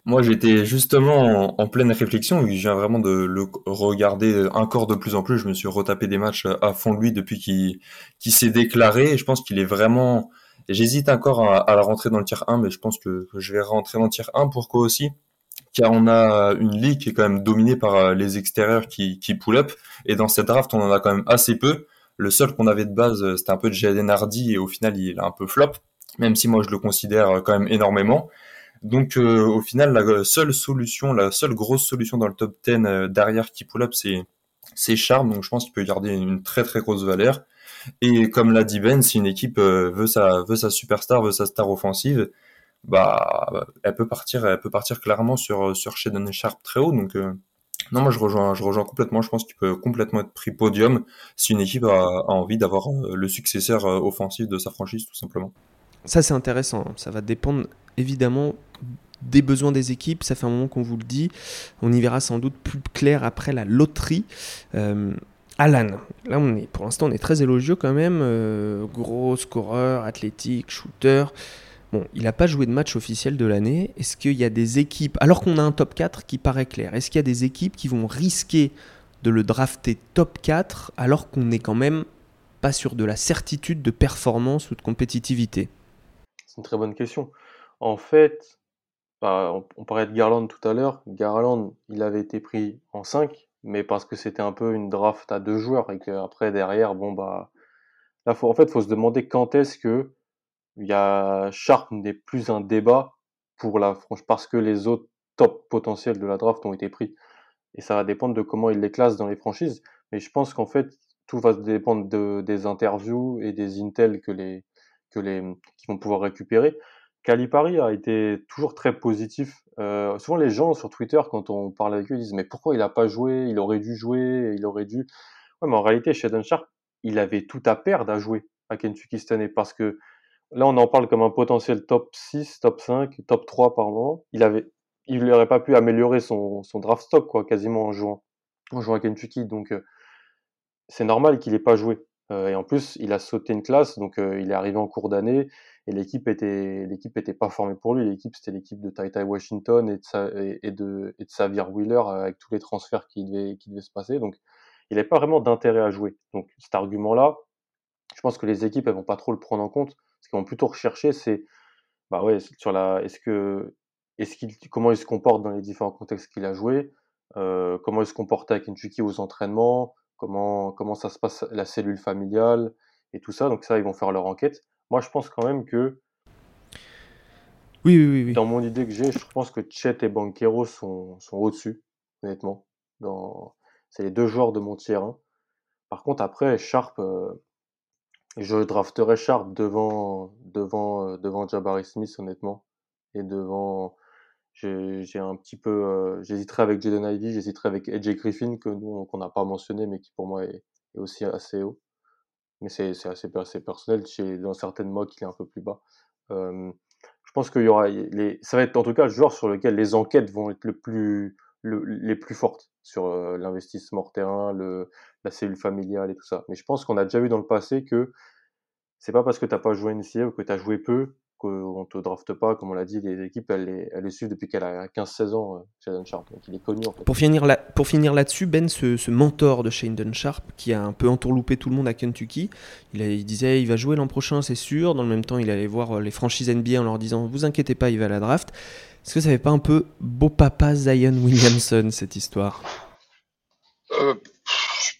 Moi, j'étais justement en, en pleine réflexion. Je viens vraiment de le regarder encore de plus en plus. Je me suis retapé des matchs à fond de lui depuis qu'il, qu'il s'est déclaré. Je pense qu'il est vraiment... J'hésite encore à, à la rentrer dans le tier un, mais je pense que, que je vais rentrer dans le tier un. Pourquoi aussi? Car on a une ligue qui est quand même dominée par les extérieurs qui, qui pull-up. Et dans cette draft, on en a quand même assez peu. Le seul qu'on avait de base, c'était un peu de Jaden Hardy, et au final, il a un peu flop, même si moi, je le considère quand même énormément. Donc, euh, au final, la seule solution, la seule grosse solution dans le top dix euh, derrière qui pull-up, c'est, c'est Charme. Donc, je pense qu'il peut garder une très, très grosse valeur. Et comme l'a dit Ben, si une équipe veut sa, veut sa superstar, veut sa star offensive, bah, elle peut partir, elle peut partir clairement sur, sur Shaedon Sharpe très haut. Donc, euh, non, moi, je rejoins, je rejoins complètement. Je pense qu'il peut complètement être pris podium si une équipe a, a envie d'avoir le successeur offensif de sa franchise, tout simplement. Ça, c'est intéressant. Ça va dépendre, évidemment, des besoins des équipes. Ça fait un moment qu'on vous le dit. On y verra sans doute plus clair après la loterie. Euh, Alan, là on est, pour l'instant on est très élogieux quand même, euh, gros scoreur, athlétique, shooter, bon il n'a pas joué de match officiel de l'année, est-ce qu'il y a des équipes, alors qu'on a un top quatre qui paraît clair, est-ce qu'il y a des équipes qui vont risquer de le drafter top quatre alors qu'on n'est quand même pas sûr de la certitude de performance ou de compétitivité? C'est une très bonne question. En fait, bah, on, on parlait de Garland tout à l'heure, Garland il avait été pris en cinq, mais parce que c'était un peu une draft à deux joueurs et qu'après, derrière, bon, bah, là, faut, en fait, il faut se demander quand est-ce que il y a Sharpe n'est plus un débat pour la franchise parce que les autres top potentiels de la draft ont été pris. Et ça va dépendre de comment ils les classent dans les franchises. Mais je pense qu'en fait, tout va dépendre de, des interviews et des intels que les, que les, qu'ils vont pouvoir récupérer. Calipari a été toujours très positif. Euh, souvent, les gens sur Twitter, quand on parle avec eux, ils disent « Mais pourquoi il n'a pas joué? Il aurait dû jouer, il aurait dû... » Ouais, mais en réalité, Shaedon Sharpe, il avait tout à perdre à jouer à Kentucky cette année parce que là, on en parle comme un potentiel top six, top cinq, top trois par moment. Il avait, il n'aurait pas pu améliorer son, son draft stock quoi, quasiment en jouant, en jouant à Kentucky. Donc, euh, c'est normal qu'il n'ait pas joué. Euh, et en plus, il a sauté une classe, donc euh, il est arrivé en cours d'année. Et l'équipe était, l'équipe était pas formée pour lui. L'équipe, c'était l'équipe de Ty Ty Washington et de, Sa, et, et de, et de Xavier Wheeler avec tous les transferts qui devaient, qui devaient se passer. Donc, il n'avait pas vraiment d'intérêt à jouer. Donc, cet argument-là, je pense que les équipes, elles vont pas trop le prendre en compte. Ce qu'ils vont plutôt rechercher, c'est, bah ouais, sur la, est-ce que, est-ce qu'il, comment il se comporte dans les différents contextes qu'il a joué, euh, comment il se comportait à Kentucky aux entraînements, comment, comment ça se passe, la cellule familiale et tout ça. Donc ça, ils vont faire leur enquête. Moi, je pense quand même que... Oui, oui, oui. oui. Dans mon idée que j'ai, je pense que Chet et Banchero sont, sont au-dessus, honnêtement. Dans... C'est les deux joueurs de mon tiers un. Par contre, après, Sharp... Euh... Je drafterais Sharp devant, devant, devant Jabari Smith, honnêtement. Et devant, j'ai, j'ai un petit peu, euh, j'hésiterais avec Jaden Ivey, j'hésiterais avec A J Griffin, que nous, qu'on n'a pas mentionné, mais qui pour moi est, est aussi assez haut. Mais c'est, c'est assez, assez personnel. J'ai, dans certaines mocks, il est un peu plus bas. Euh, je pense qu'il y aura, les, ça va être en tout cas le joueur sur lequel les enquêtes vont être le plus, le, les plus fortes sur euh, l'investissement hors terrain, le, la cellule familiale et tout ça. Mais je pense qu'on a déjà vu dans le passé que c'est pas parce que t'as pas joué N C A A ou que t'as joué peu qu'on te drafte pas. Comme on l'a dit, les équipes, elles les, elles les suivent depuis qu'elle a quinze seize ans, euh, Shaedon Sharpe. Donc il est connu en fait. Pour finir, la, pour finir là-dessus, Ben, ce, ce mentor de Shaedon Sharpe, qui a un peu entourloupé tout le monde à Kentucky, il, a, il disait il va jouer l'an prochain, c'est sûr. Dans le même temps, il allait voir les franchises N B A en leur disant vous inquiétez pas, il va à la draft. Est-ce que ça fait pas un peu beau papa Zion Williamson, cette histoire? euh,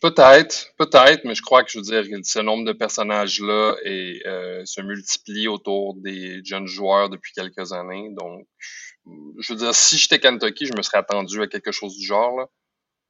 Peut-être, peut-être, mais je crois que je veux dire ce nombre de personnages-là et, euh, se multiplie autour des jeunes joueurs depuis quelques années. Donc, je veux dire, si j'étais Kentucky, je me serais attendu à quelque chose du genre. Là.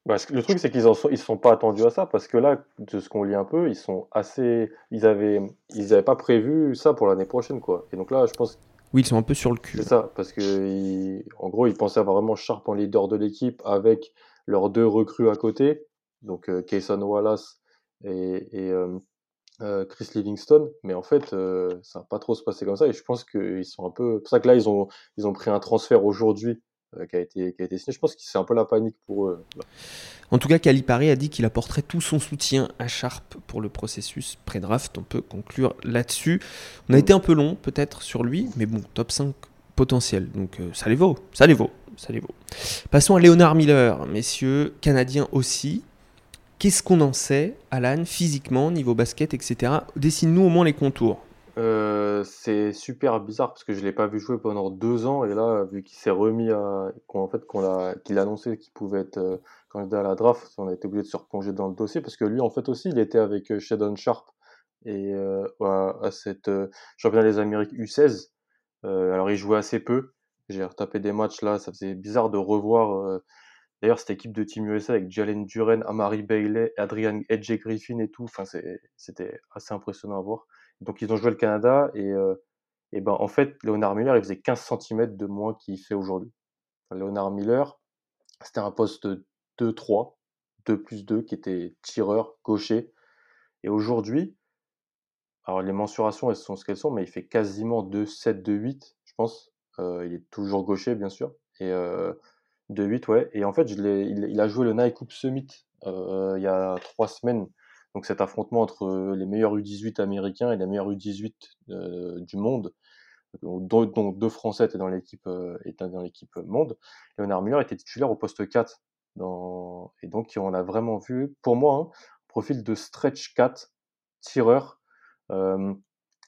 Bah, le truc, c'est qu'ils ne se sont pas attendus à ça, parce que là, de ce qu'on lit un peu, ils sont assez, ils avaient, ils n'avaient pas prévu ça pour l'année prochaine, quoi. Et donc là, je pense. Oui, ils sont un peu sur le cul. C'est ça, parce que en gros, ils pensaient avoir vraiment Sharp en leader de l'équipe avec leurs deux recrues à côté, donc euh, Kayson Wallace et, et euh, euh, Chris Livingston. Mais en fait, euh, ça n'a pas trop se passé comme ça. Et je pense qu'ils sont un peu. C'est pour ça que là, ils ont ils ont pris un transfert aujourd'hui euh, qui a été qui a été signé. Je pense que c'est un peu la panique pour eux. Là. En tout cas, Calipari a dit qu'il apporterait tout son soutien à Sharp pour le processus pré-draft. On peut conclure là-dessus. On a été un peu long, peut-être, sur lui, mais bon, top cinq potentiel. Donc, euh, ça les vaut, ça les vaut, ça les vaut. Passons à Leonard Miller, messieurs, Canadiens aussi. Qu'est-ce qu'on en sait, Alan, physiquement, niveau basket, et cetera. Dessine-nous au moins les contours. Euh, c'est super bizarre parce que je ne l'ai pas vu jouer pendant deux ans et là vu qu'il s'est remis à en fait, qu'on l'a, qu'il a annoncé qu'il pouvait être euh, candidat à la draft, on a été obligé de se replonger dans le dossier parce que lui en fait aussi il était avec euh, Shaedon Sharpe et euh, à, à cette euh, championnat des Amériques U seize, euh, alors il jouait assez peu, j'ai retapé des matchs là, ça faisait bizarre de revoir euh, d'ailleurs cette équipe de Team U S A avec Jalen Duren, Amari Bailey, Adrian Edge Griffin et tout, enfin, c'est, c'était assez impressionnant à voir. Donc ils ont joué le Canada et, euh, et ben en fait Leonard Miller il faisait quinze centimètres de moins qu'il fait aujourd'hui. Enfin, Leonard Miller c'était un poste deux trois, deux plus deux qui était tireur, gaucher. Et aujourd'hui, alors les mensurations elles sont ce qu'elles sont, mais il fait quasiment deux sept, deux huit je pense. Euh, il est toujours gaucher bien sûr. Et euh, deux huit ouais. Et en fait je l'ai, il, il a joué le Nike Coupe Summit euh, il y a trois semaines. Donc cet affrontement entre les meilleurs U dix-huit américains et les meilleurs U dix-huit euh, du monde, dont, dont deux Français étaient dans l'équipe, euh, étaient dans l'équipe monde, Leonard Miller était titulaire au poste quatre. Dans... Et donc on a vraiment vu, pour moi, hein, profil de stretch quatre, tireur. Euh,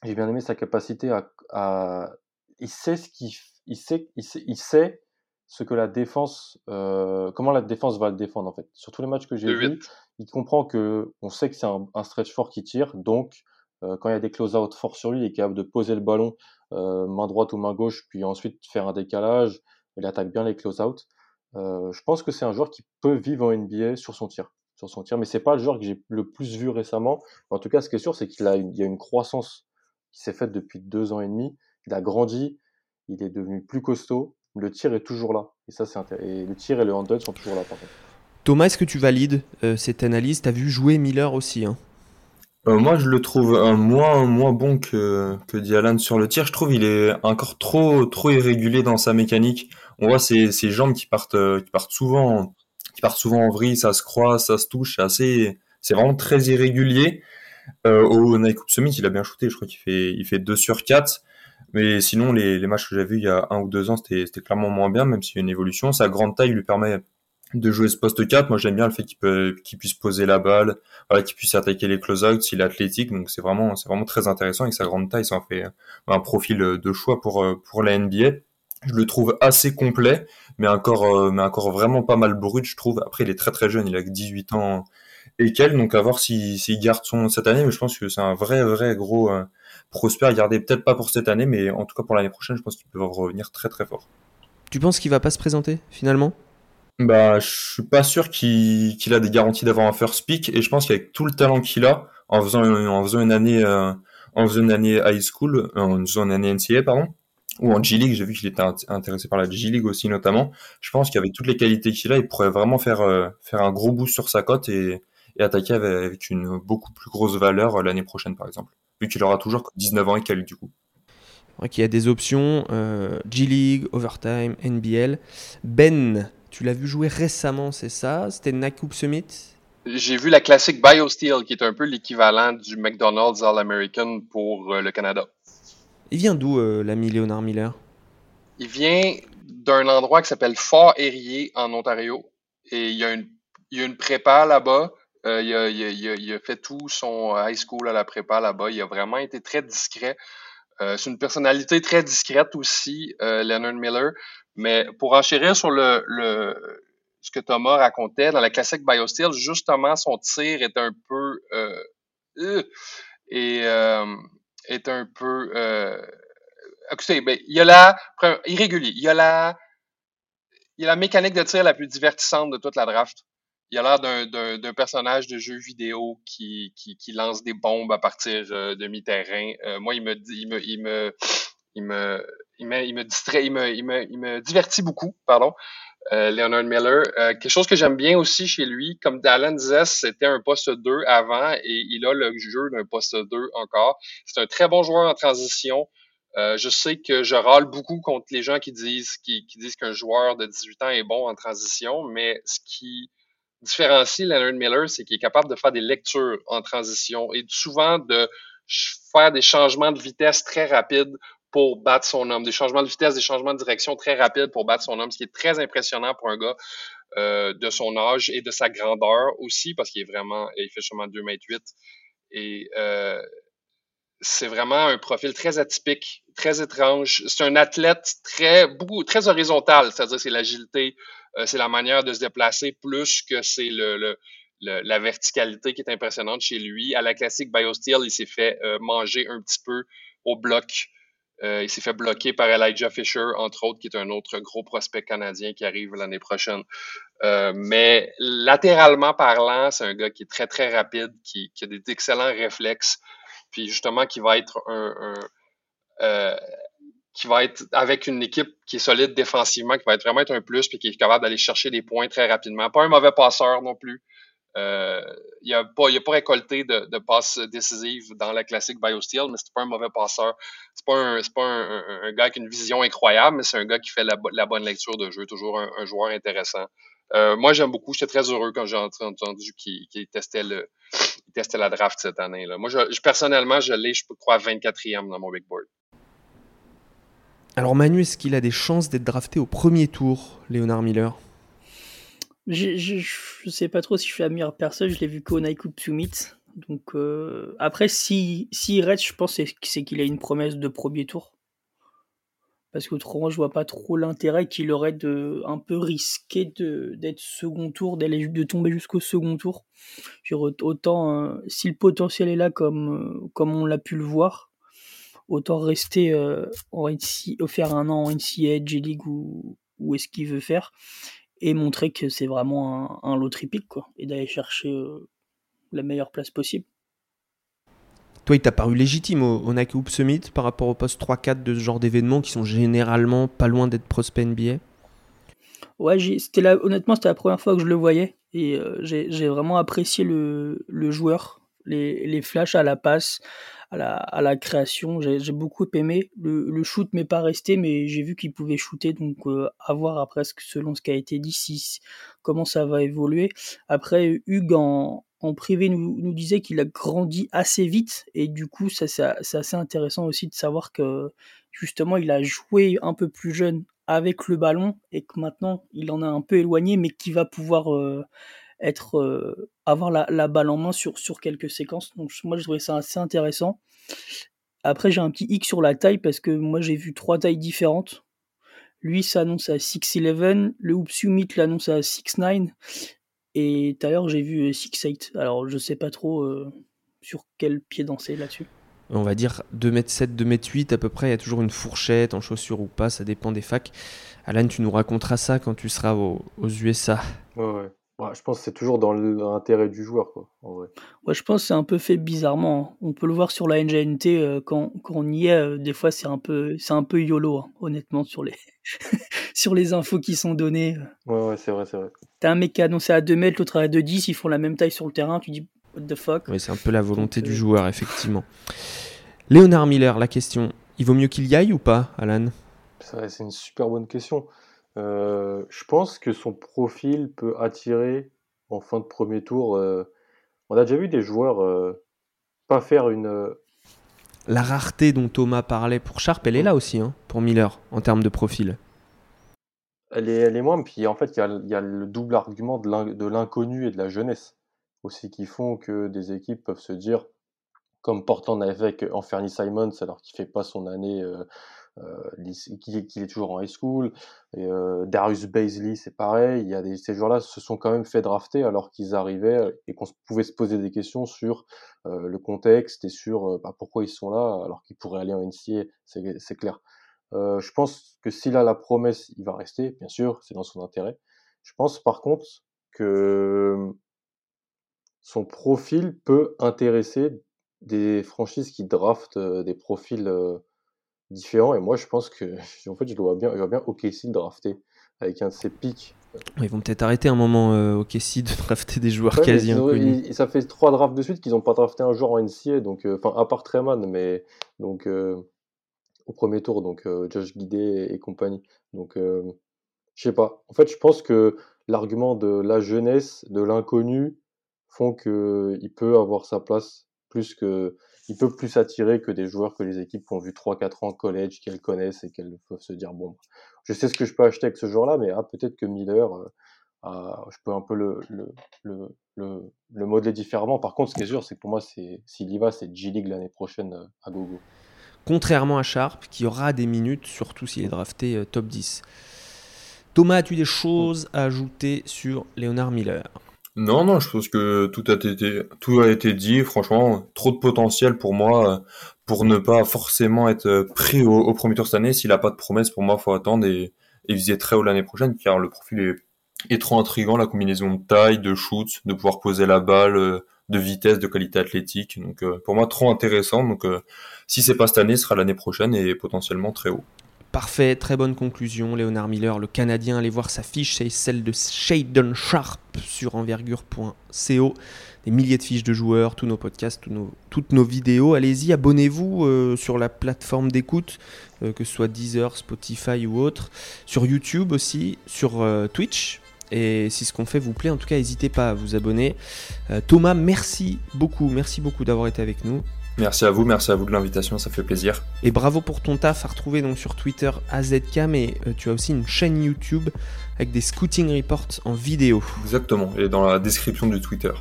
j'ai bien aimé sa capacité à... à... Il sait ce qu'il... Il sait, il sait, il sait ce que la défense... Euh... Comment la défense va le défendre, en fait. Sur tous les matchs que j'ai vus... Il comprend que on sait que c'est un, un stretch fort qui tire, donc euh, quand il y a des close-out forts sur lui, il est capable de poser le ballon euh, main droite ou main gauche, puis ensuite faire un décalage. Il attaque bien les close-out. Euh, je pense que c'est un joueur qui peut vivre en N B A sur son tir, sur son tir. Mais c'est pas le joueur que j'ai le plus vu récemment. En tout cas, ce qui est sûr, c'est qu'il a une, il y a une croissance qui s'est faite depuis deux ans et demi. Il a grandi, il est devenu plus costaud. Le tir est toujours là, et ça c'est intér- et le tir et le handle sont toujours là par contre. Thomas, est-ce que tu valides euh, cette analyse? Tu as vu jouer Miller aussi hein. euh, Moi, je le trouve euh, moins, moins bon que, que Diallo sur le tir. Je trouve qu'il est encore trop, trop irrégulier dans sa mécanique. On voit ses, ses jambes qui partent, qui, partent souvent, qui partent souvent en vrille. Ça se croise, ça se touche. C'est, assez, c'est vraiment très irrégulier. Euh, au Nike Coupe Summit, il a bien shooté. Je crois qu'il fait, il fait deux sur quatre. Mais sinon, les, les matchs que j'avais vus il y a un ou deux ans, c'était, c'était clairement moins bien, même s'il y a une évolution. Sa grande taille lui permet... de jouer ce poste quatre, moi j'aime bien le fait qu'il, peut, qu'il puisse poser la balle, voilà, qu'il puisse attaquer les close-outs, il est athlétique, donc c'est vraiment, c'est vraiment très intéressant, avec sa grande taille, ça en fait un profil de choix pour, pour la N B A. Je le trouve assez complet, mais encore, mais encore vraiment pas mal brut, je trouve. Après, il est très très jeune, il a que 18 ans, et Kell, donc à voir s'il si, si garde son cette année, mais je pense que c'est un vrai vrai gros euh, prospect à garder, peut-être pas pour cette année, mais en tout cas pour l'année prochaine, je pense qu'il peut revenir très très fort. Tu penses qu'il va pas se présenter finalement ? Bah, je suis pas sûr qu'il, qu'il a des garanties d'avoir un first pick, et je pense qu'avec tout le talent qu'il a, en faisant une, en faisant une année euh, en faisant une année high school, en faisant une année N C A A pardon, ou en G League, j'ai vu qu'il était intéressé par la G League aussi notamment. Je pense qu'avec toutes les qualités qu'il a, il pourrait vraiment faire euh, faire un gros boost sur sa cote et, et attaquer avec une beaucoup plus grosse valeur l'année prochaine par exemple, vu qu'il aura toujours dix-neuf ans et Kell du coup. Il y a des options euh, G League, Overtime, N B L. Ben, tu l'as vu jouer récemment, c'est ça ? C'était Nike Coupe Summit ? J'ai vu la classique BioSteel, qui est un peu l'équivalent du McDonald's All-American pour euh, le Canada. Il vient d'où, euh, l'ami Leonard Miller ? Il vient d'un endroit qui s'appelle Fort-Érié, en Ontario. Et il y a une, il y a une prépa là-bas. Euh, il, a, il, a, il, a, il a fait tout son high school à la prépa là-bas. Il a vraiment été très discret. Euh, c'est une personnalité très discrète aussi, euh, Leonard Miller. Mais pour enchérir sur le... le ce que Thomas racontait, dans la classique BioSteel, justement, son tir est un peu euh, euh, et euh, est un peu euh, écoutez, ben, il y a la irrégulier, il y a la il y a la mécanique de tir la plus divertissante de toute la draft. Il a l'air d'un, d'un, d'un personnage de jeu vidéo qui, qui, qui lance des bombes à partir euh, de mi-terrain. Euh, moi, il me il me il me il me il me, il me distrait, il me il me il me divertit beaucoup, pardon. Euh, Leonard Miller. Euh, quelque chose que j'aime bien aussi chez lui, comme Alan disait, c'était un poste deux avant et il a le jeu d'un poste deux encore. C'est un très bon joueur en transition. Euh, je sais que je râle beaucoup contre les gens qui disent qui, qui disent qu'un joueur de dix-huit ans est bon en transition, mais ce qui différencie Leonard Miller, c'est qu'il est capable de faire des lectures en transition et souvent de faire des changements de vitesse très rapides pour battre son homme, des changements de vitesse, des changements de direction très rapides pour battre son homme, ce qui est très impressionnant pour un gars euh, de son âge et de sa grandeur aussi, parce qu'il est vraiment, il fait seulement deux mètres huit, et euh, c'est vraiment un profil très atypique, très étrange. C'est un athlète très, beaucoup, très horizontal, c'est-à-dire c'est l'agilité, euh, c'est la manière de se déplacer plus que c'est le, le Le, la verticalité qui est impressionnante chez lui. À la classique BioSteel, il s'est fait euh, manger un petit peu au bloc. Euh, il s'est fait bloquer par Elijah Fisher, entre autres, qui est un autre gros prospect canadien qui arrive l'année prochaine. Euh, mais latéralement parlant, c'est un gars qui est très, très rapide, qui, qui a des excellents réflexes, puis justement qui va être un... un euh, qui va être avec une équipe qui est solide défensivement, qui va être vraiment être un plus, puis qui est capable d'aller chercher des points très rapidement. Pas un mauvais passeur non plus. Euh, il n'a pas, pas récolté de, de passes décisives dans la classique BioSteel, mais c'est pas un mauvais passeur. C'est pas un, c'est pas un, un, un gars avec une vision incroyable, mais c'est un gars qui fait la, la bonne lecture de jeu, toujours un, un joueur intéressant. Euh, moi, j'aime beaucoup. J'étais très heureux quand j'ai entendu qu'il, qu'il testait, le, il testait la draft cette année. Là. Moi, je, je, personnellement, je l'ai, je crois, vingt-quatrième dans mon big board. Alors, Manu, est-ce qu'il a des chances d'être drafté au premier tour, Leonard Miller ? Je, je, je sais pas trop si je suis la meilleure personne, je l'ai vu qu'au Nike Coupe Summit. Donc, euh, après, s'il si, si reste, je pense que c'est, c'est qu'il a une promesse de premier tour. Parce qu'autrement, je vois pas trop l'intérêt qu'il aurait de un peu risquer de, d'être second tour, d'aller, de tomber jusqu'au second tour. Genre, autant, euh, si le potentiel est là, comme, comme on l'a pu le voir, autant rester euh, en N C A A, faire un an en N C A A, G League ou, ou est-ce qu'il veut faire. Et montrer que c'est vraiment un, un lottery pick, quoi, et d'aller chercher euh, la meilleure place possible. Toi, il t'a paru légitime au, au Nike Coupe Summit par rapport au poste trois quatre de ce genre d'événements qui sont généralement pas loin d'être prospect N B A ? Ouais, j'ai, c'était la, honnêtement, c'était la première fois que je le voyais, et euh, j'ai, j'ai vraiment apprécié le, le joueur, les, les flashs à la passe, à la, à la création. J'ai, j'ai beaucoup aimé. Le, le shoot m'est pas resté, mais j'ai vu qu'il pouvait shooter, donc euh, à voir après, selon ce qui a été dit, si, comment ça va évoluer. Après, Hugues en, en privé nous, nous disait qu'il a grandi assez vite, et du coup, ça, ça, c'est assez intéressant aussi de savoir que justement, il a joué un peu plus jeune avec le ballon, et que maintenant, il en a un peu éloigné, mais qu'il va pouvoir... Euh, être euh, avoir la, la balle en main sur, sur quelques séquences. Donc moi, je trouvais ça assez intéressant. Après, j'ai un petit hic sur la taille, parce que moi, j'ai vu trois tailles différentes. Lui, ça annonce à six eleven, le Hoop Summit l'annonce à six nine, Et tout à l'heure, j'ai vu six eight. Alors, je sais pas trop euh, sur quel pied danser là-dessus. On va dire deux mètres sept, deux mètres huit à peu près. Il y a toujours une fourchette en chaussures ou pas. Ça dépend des facs. Alan, tu nous raconteras ça quand tu seras au, aux U S A. Ouais, ouais. Ouais, je pense que c'est toujours dans l'intérêt du joueur, quoi, en vrai. Ouais, je pense que c'est un peu fait bizarrement. On peut le voir sur la N G N T, euh, quand, quand on y est, euh, des fois c'est un peu, c'est un peu YOLO, hein, honnêtement, sur les, sur les infos qui sont données. Ouais, ouais, c'est vrai, c'est vrai. T'as un mec qui est annoncé à deux mètres, l'autre à deux dix, ils font la même taille sur le terrain, tu dis what the fuck. Ouais, c'est un peu la volonté Donc, du euh... joueur, effectivement. Leonard Miller, la question, il vaut mieux qu'il y aille ou pas, Alan ? Ça, c'est une super bonne question. Euh, je pense que son profil peut attirer en fin de premier tour. Euh, on a déjà vu des joueurs euh, pas faire une... Euh... La rareté dont Thomas parlait pour Sharpe, elle est là aussi, hein, pour Miller, en termes de profil. Elle est, elle est moins, puis en fait, il y, y a le double argument de, l'in- de l'inconnu et de la jeunesse, aussi qui font que des équipes peuvent se dire, comme Portland avec Anfernee Simons, alors qu'il ne fait pas son année... Euh, Euh, qu'il, qu'il est toujours en high school, et, euh, Darius Bazley c'est pareil, il y a des, ces joueurs-là se sont quand même fait drafter alors qu'ils arrivaient et qu'on pouvait se poser des questions sur euh, le contexte et sur euh, bah, pourquoi ils sont là alors qu'ils pourraient aller en N C A A, c'est, c'est clair. Euh, je pense que s'il a la promesse, il va rester, bien sûr, c'est dans son intérêt. Je pense par contre que son profil peut intéresser des franchises qui draftent euh, des profils euh, différent, et moi je pense que en fait je le vois bien, je vois bien O K C le drafter avec un de ses pics. Ils vont peut-être arrêter un moment euh, O K C de drafter des joueurs ouais, quasi inconnus. Ça fait trois drafts de suite qu'ils n'ont pas drafté un joueur en N C A A, donc enfin euh, à part Treyman, mais donc euh, au premier tour, donc euh, Josh Giddey et, et compagnie. Donc euh, je sais pas. En fait je pense que l'argument de la jeunesse, de l'inconnu, font que il peut avoir sa place plus que. Il peut plus attirer que des joueurs que les équipes ont vu trois quatre ans college, qu'elles connaissent et qu'elles peuvent se dire bon, je sais ce que je peux acheter avec ce joueur-là, mais ah, peut-être que Miller, euh, ah, je peux un peu le, le, le, le, le modeler différemment. Par contre, ce qui est sûr, c'est que pour moi, c'est, s'il y va, c'est G League l'année prochaine euh, à gogo. Contrairement à Sharpe, qui aura des minutes, surtout s'il est drafté euh, top dix. Thomas, as-tu des choses à ajouter sur Leonard Miller ? Non, non, je pense que tout a été, tout a été dit. Franchement, trop de potentiel pour moi pour ne pas forcément être pris au, au premier tour cette année. S'il n'a pas de promesse, pour moi, il faut attendre et, et viser très haut l'année prochaine, car le profil est, est trop intriguant. La combinaison de taille, de shoot, de pouvoir poser la balle, de vitesse, de qualité athlétique. Donc, pour moi, trop intéressant. Donc, si c'est pas cette année, ce sera l'année prochaine et potentiellement très haut. Parfait, très bonne conclusion. Leonard Miller, le Canadien, allez voir sa fiche, c'est celle de Shaedon Sharpe sur envergure point co. Des milliers de fiches de joueurs, tous nos podcasts, tous nos, toutes nos vidéos. Allez-y, abonnez-vous euh, sur la plateforme d'écoute, euh, que ce soit Deezer, Spotify ou autre. Sur YouTube aussi, sur euh, Twitch. Et si ce qu'on fait vous plaît, en tout cas, n'hésitez pas à vous abonner. Euh, Thomas, merci beaucoup, merci beaucoup d'avoir été avec nous. Merci à vous, merci à vous de l'invitation, ça fait plaisir. Et bravo pour ton taf, à retrouver donc sur Twitter A Z K, mais euh, tu as aussi une chaîne YouTube avec des scouting reports en vidéo. Exactement, et dans la description du Twitter.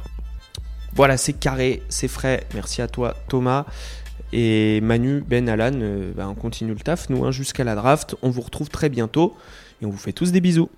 Voilà, c'est carré, c'est frais, merci à toi Thomas. Et Manu, Ben, Alan, euh, bah, on continue le taf, nous, hein, jusqu'à la draft. On vous retrouve très bientôt et on vous fait tous des bisous.